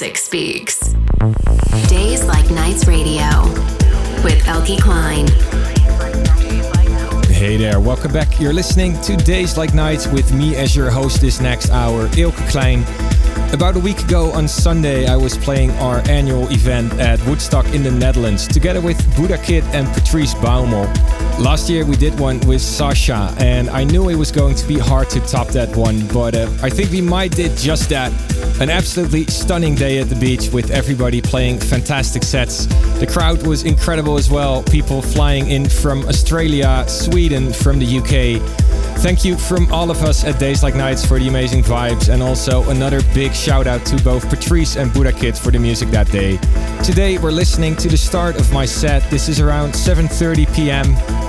music speaks. Days Like Nights Radio with Eelke Kleijn. Hey there, welcome back. You're listening to Days Like Nights with me as your host this next hour, Eelke Kleijn. About a week ago on Sunday, I was playing our annual event at Woodstock in the Netherlands together with Budakid and Patrice Baumel. Last year we did one with Sasha, and I knew it was going to be hard to top that one, but I think we might did just that. An absolutely stunning day at the beach with everybody playing fantastic sets. The crowd was incredible as well, people flying in from Australia, Sweden, from the UK. Thank you from all of us at Days Like Nights for the amazing vibes, and also another big shout out to both Patrice and Budakid for the music that day. Today we're listening to the start of my set. This is around 7:30 p.m.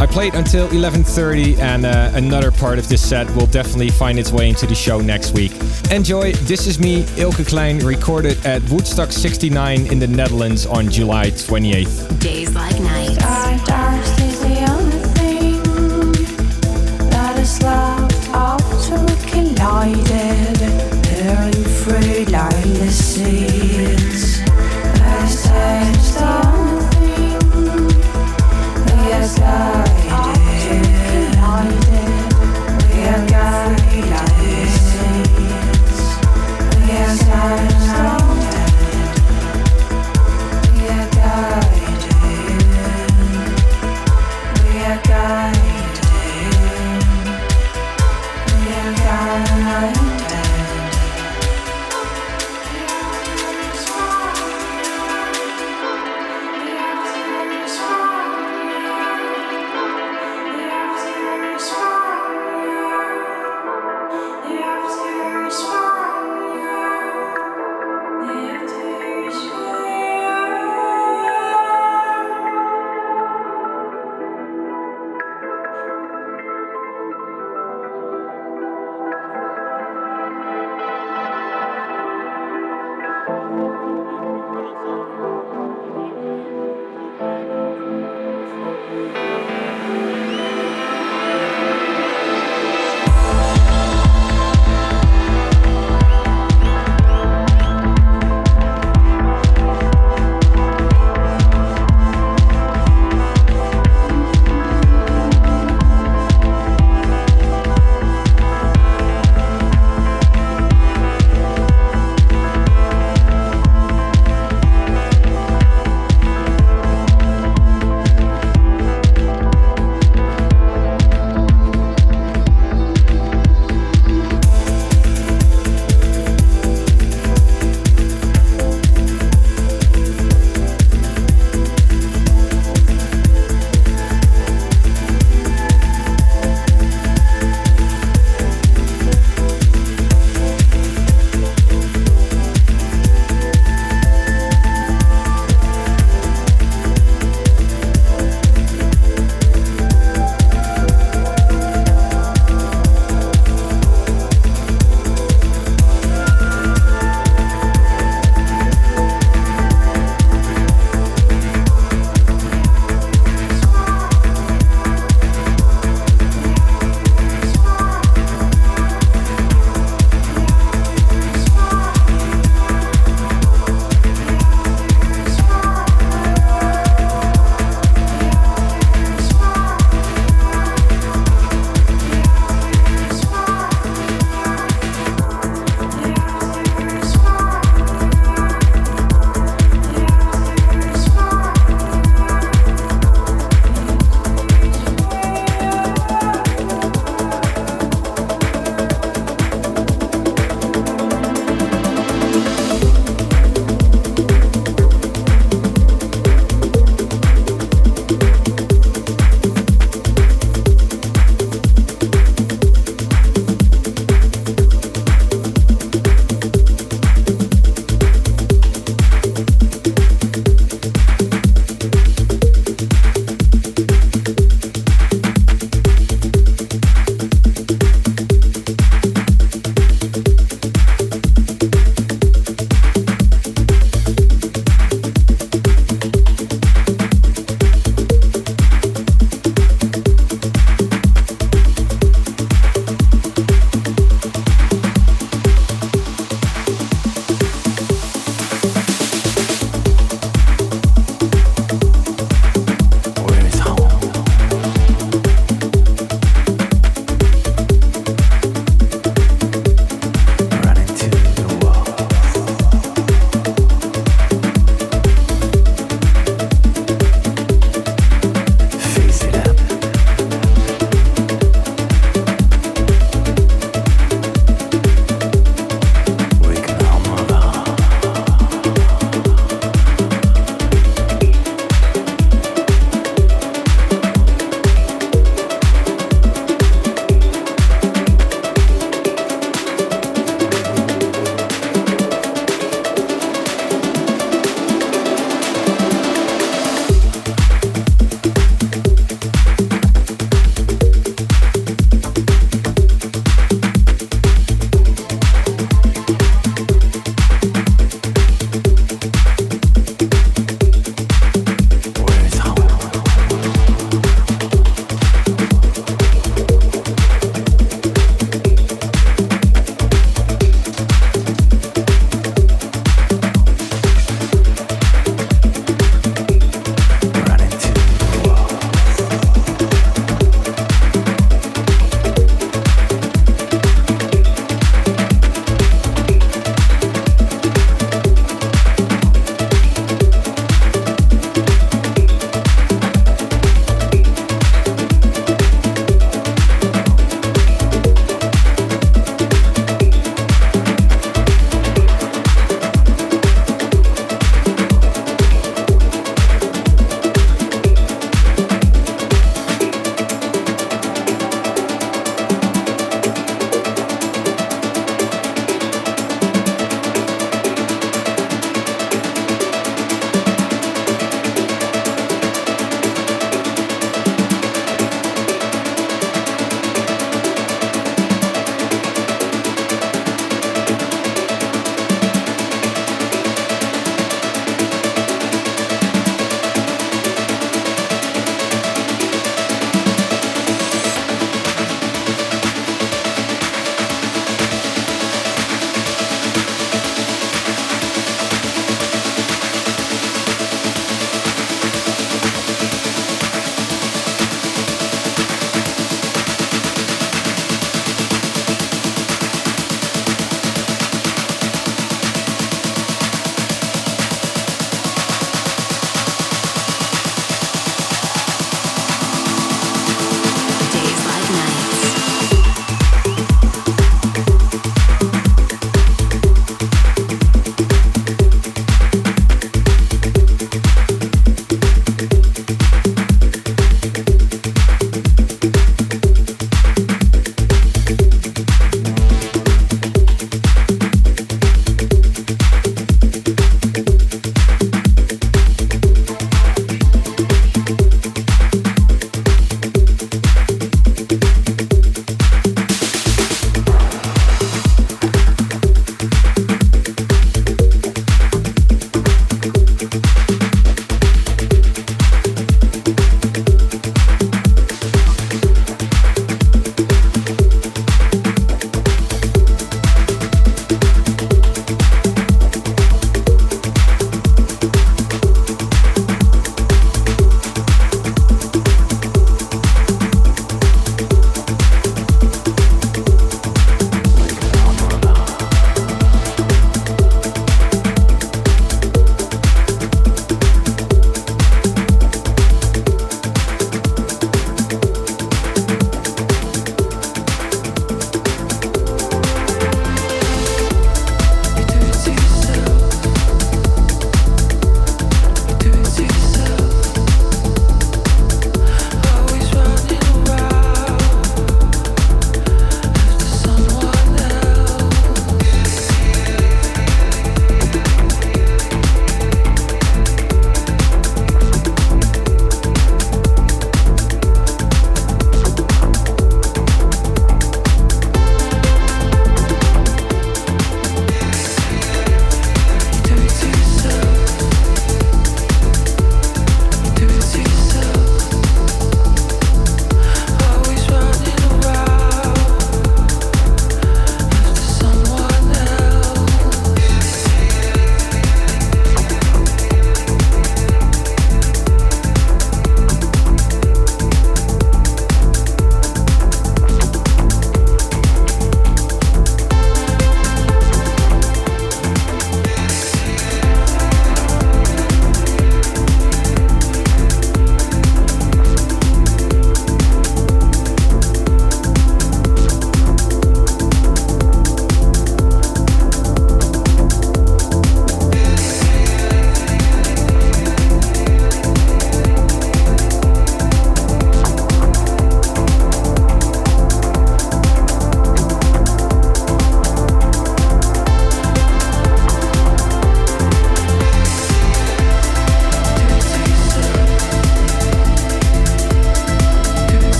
I played until 11:30, and another part of this set will definitely find its way into the show next week. Enjoy. This is me, Eelke Kleijn, recorded at Woodstock 69 in the Netherlands on July 28th. Days Like Nights. Stars is the only thing that is left after collided. Hearing free like the seeds. I say stars. Yes, I did.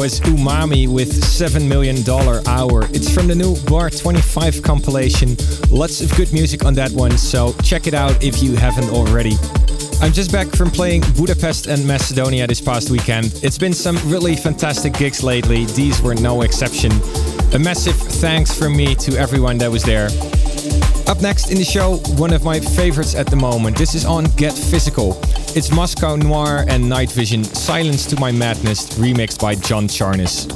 was Umami with $7 Million Hour. It's from the new Bar 25 compilation. Lots of good music on that one, so check it out if you haven't already. I'm just back from playing Budapest and Macedonia this past weekend. It's been some really fantastic gigs lately. These were no exception. A massive thanks from me to everyone that was there. Up next in the show, one of my favorites at the moment. This is on Get Physical. It's Moscow Noir and Night Vision, Silence to My Madness, remixed by John Charnis.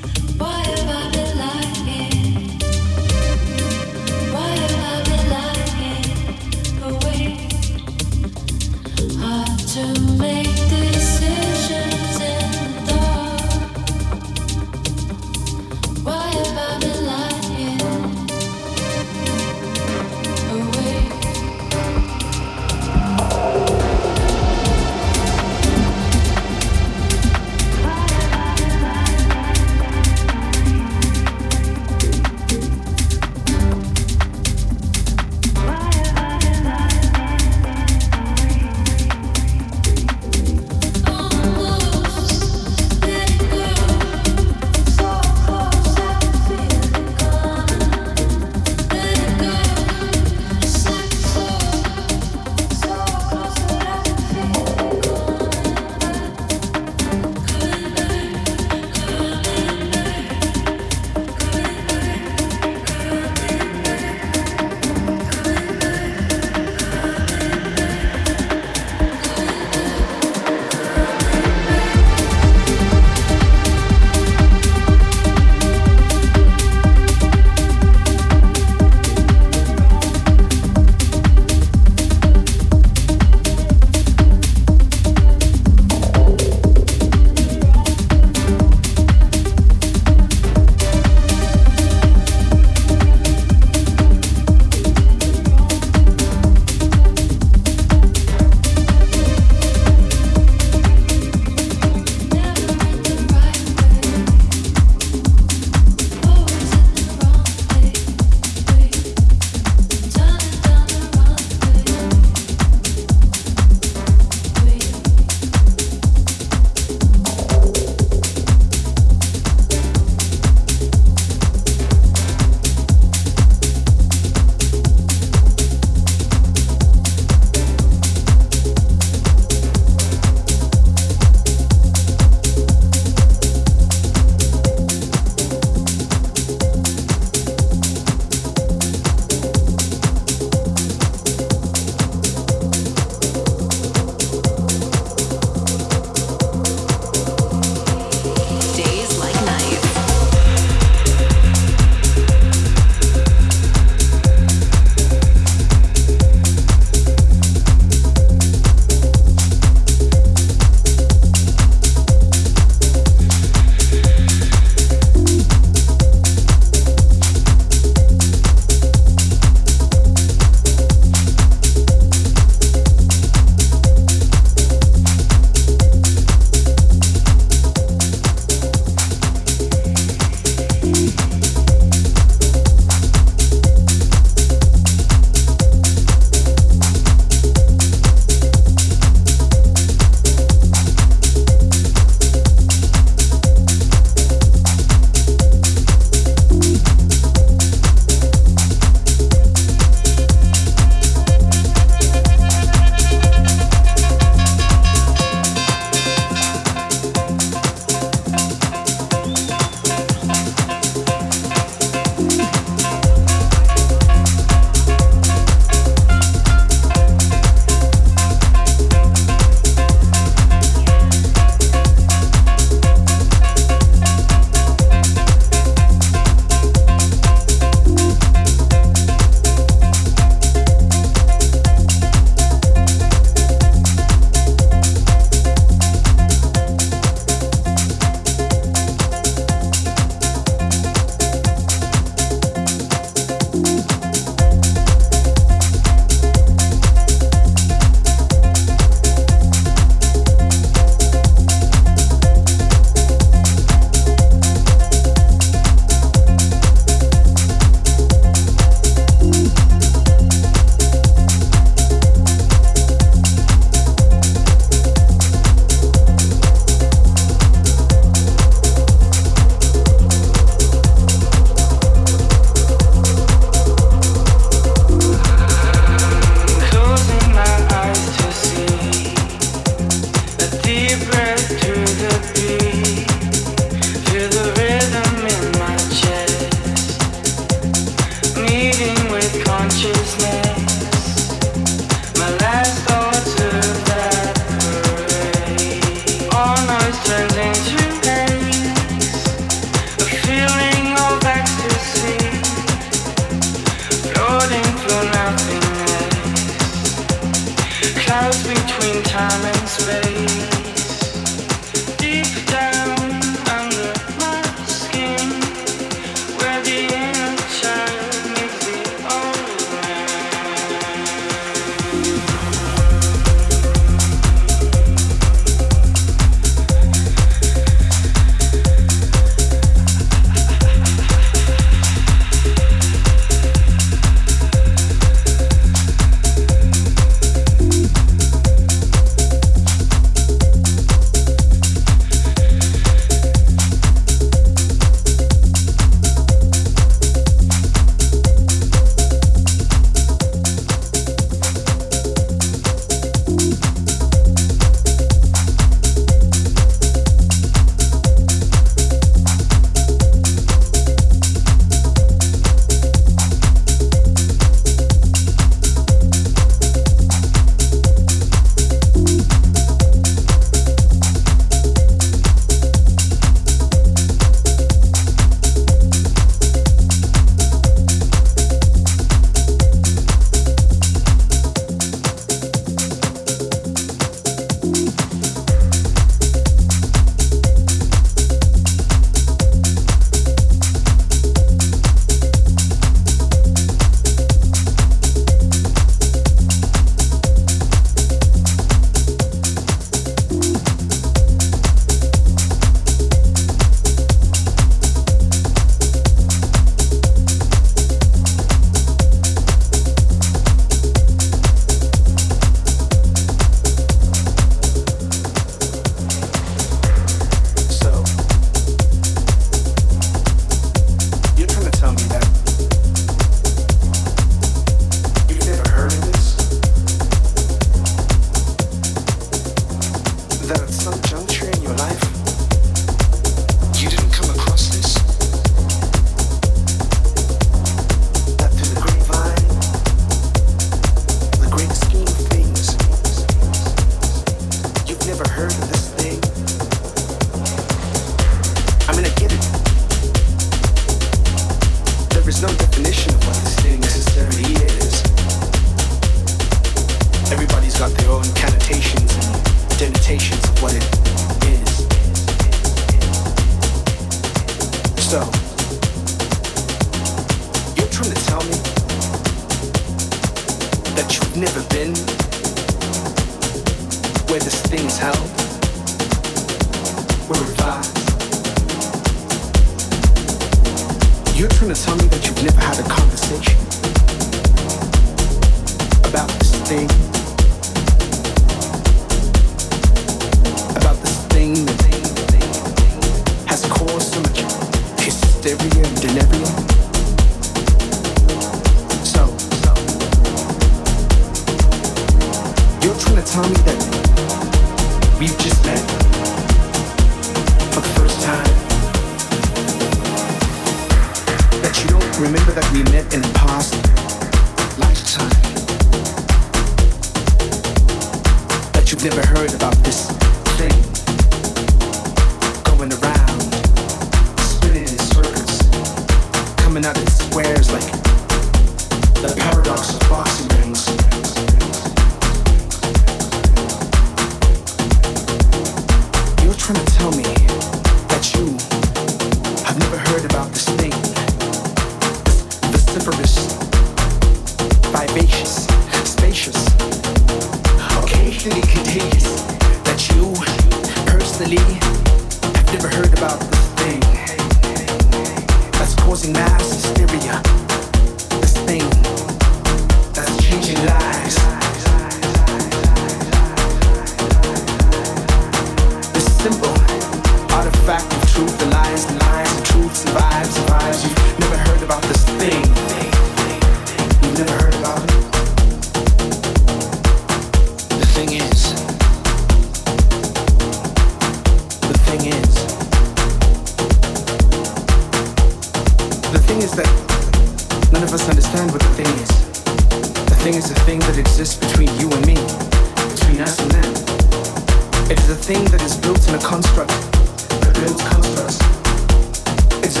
It is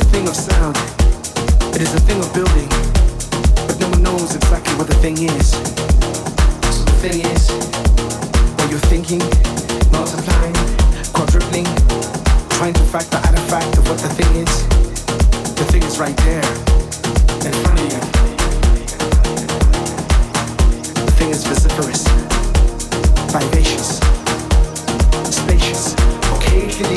a thing of sound. It is a thing of building. A But no one knows exactly what the thing is. So the thing is, what you're thinking, multiplying, quadrupling, trying to fact the artifact of what the thing is. The thing is right there, in front of you. The thing is vociferous, vivacious, spacious, occasionally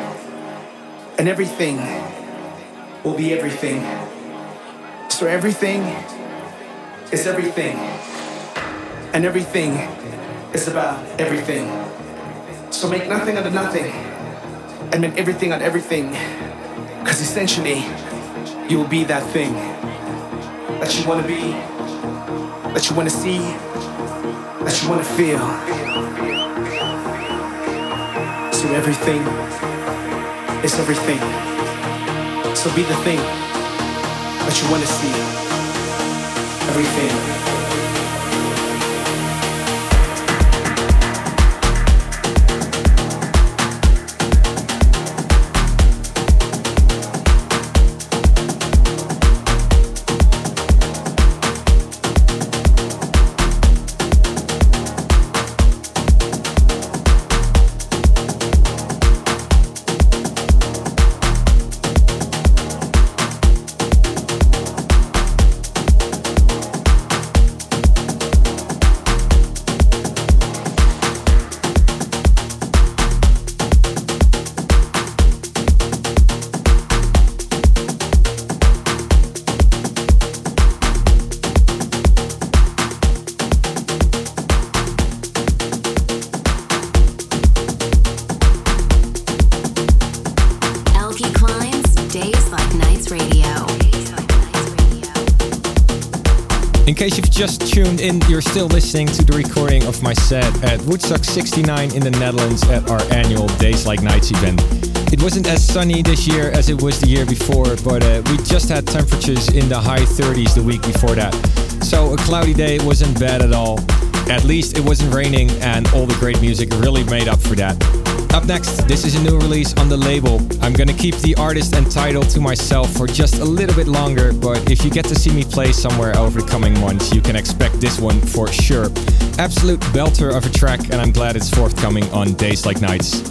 and everything will be everything. So everything is everything, and everything is about everything. So make nothing out of nothing, and make everything out of everything, because essentially, you will be that thing that you want to be, that you want to see, that you want to feel. So everything is everything. So be the thing that you want to see. Everything. In case you've just tuned in, you're still listening to the recording of my set at Woodstock 69 in the Netherlands at our annual Days Like Nights event. It wasn't as sunny this year as it was the year before, but we just had temperatures in the high 30s the week before that. So a cloudy day wasn't bad at all. At least it wasn't raining, and all the great music really made up for that. Up next, this is a new release on the label. I'm gonna keep the artist and title to myself for just a little bit longer, but if you get to see me play somewhere over the coming months, you can expect this one for sure. Absolute belter of a track, and I'm glad it's forthcoming on Days Like Nights.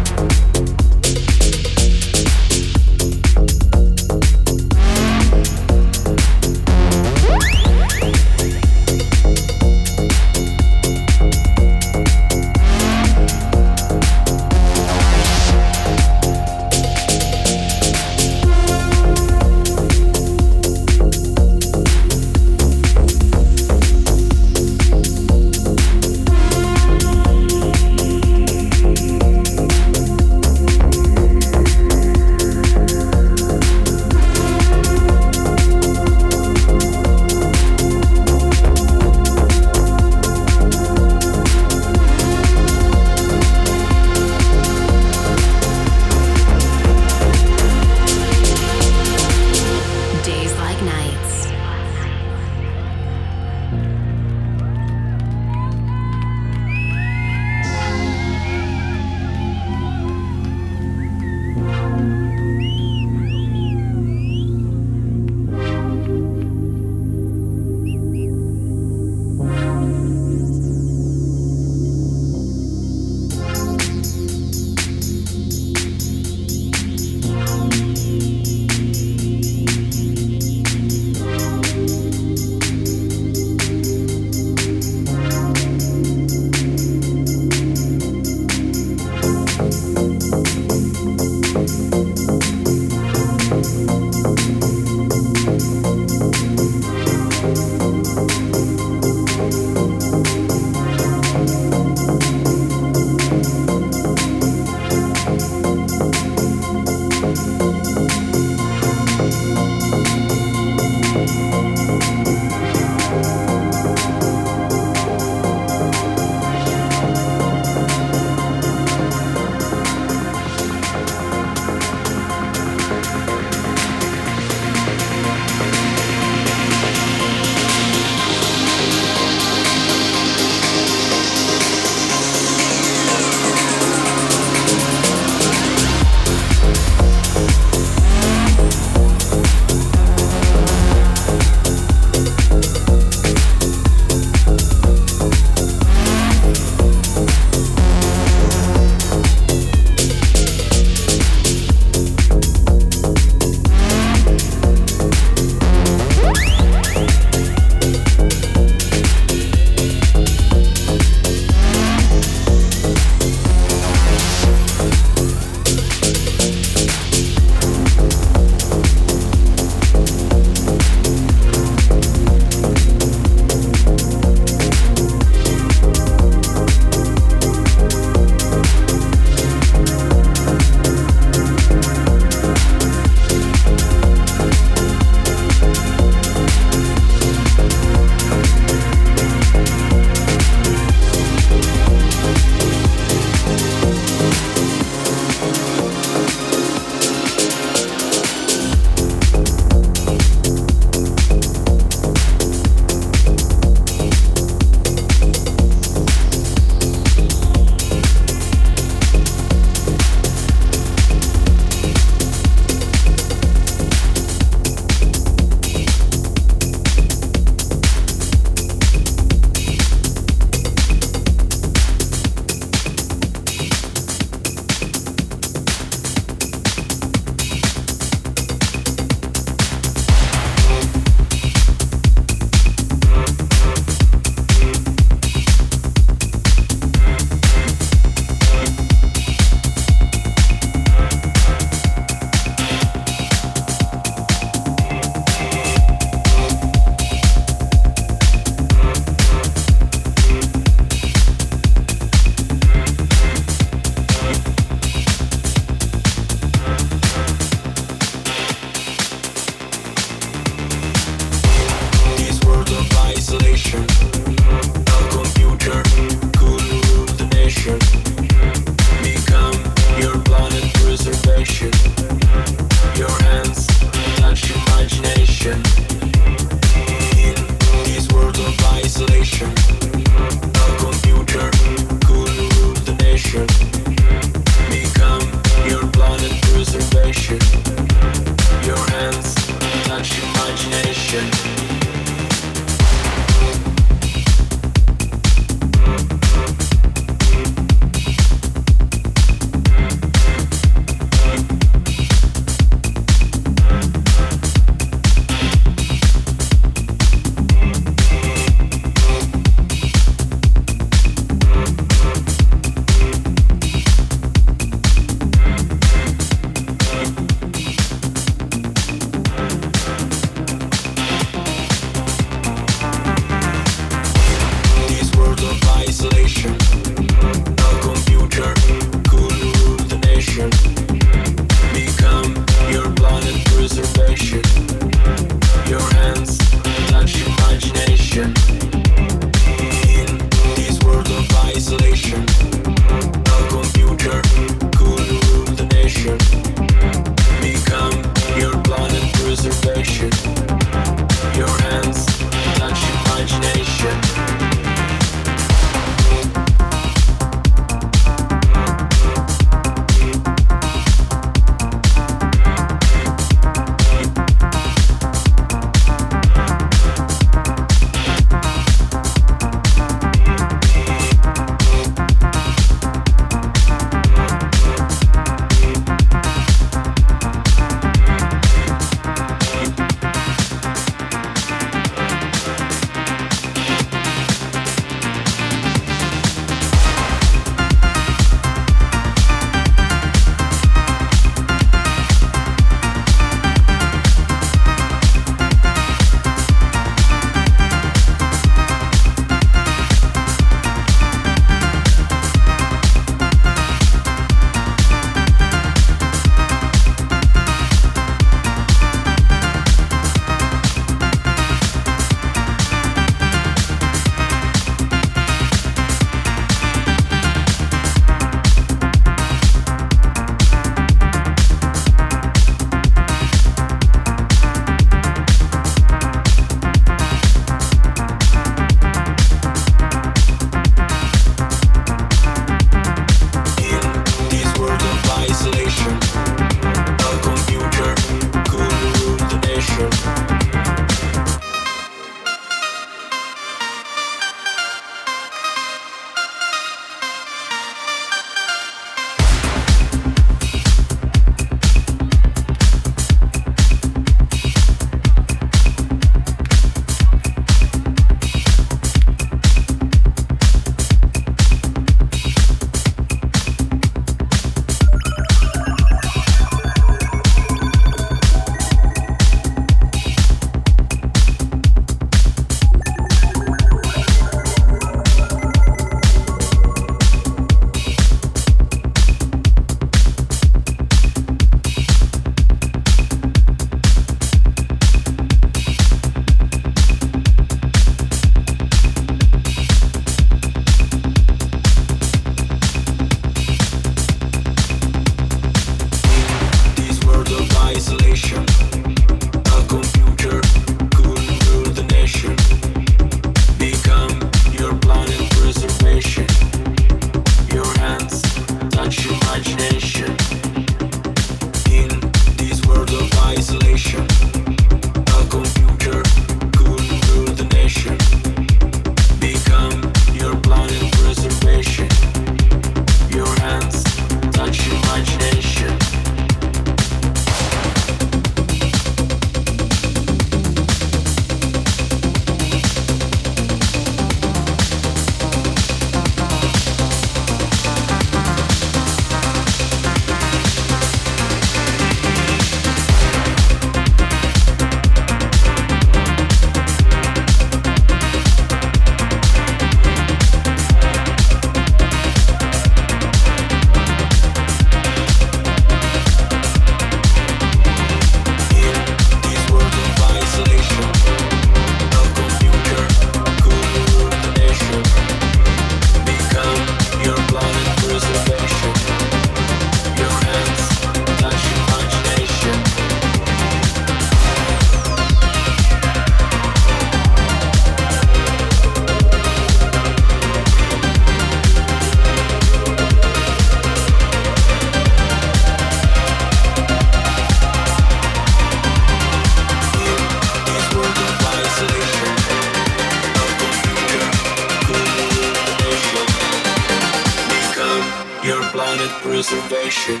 preservation.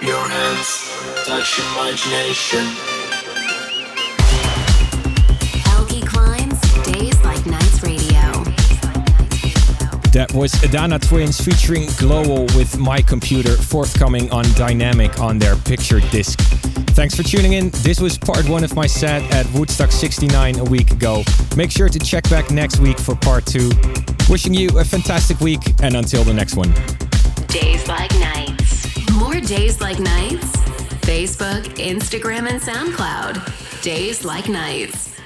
Your hands touch imagination. Eelke Klein's Days Like Nights Radio. That was Dana Twins featuring Glowal with My Computer, forthcoming on Dynamic on their Picture Disc. Thanks for tuning in. This was part one of my set at Woodstock 69 a week ago. Make sure to check back next week for part two. Wishing you a fantastic week, and until the next one. Days Like Nights. More Days Like Nights? Facebook, Instagram, and SoundCloud. Days Like Nights.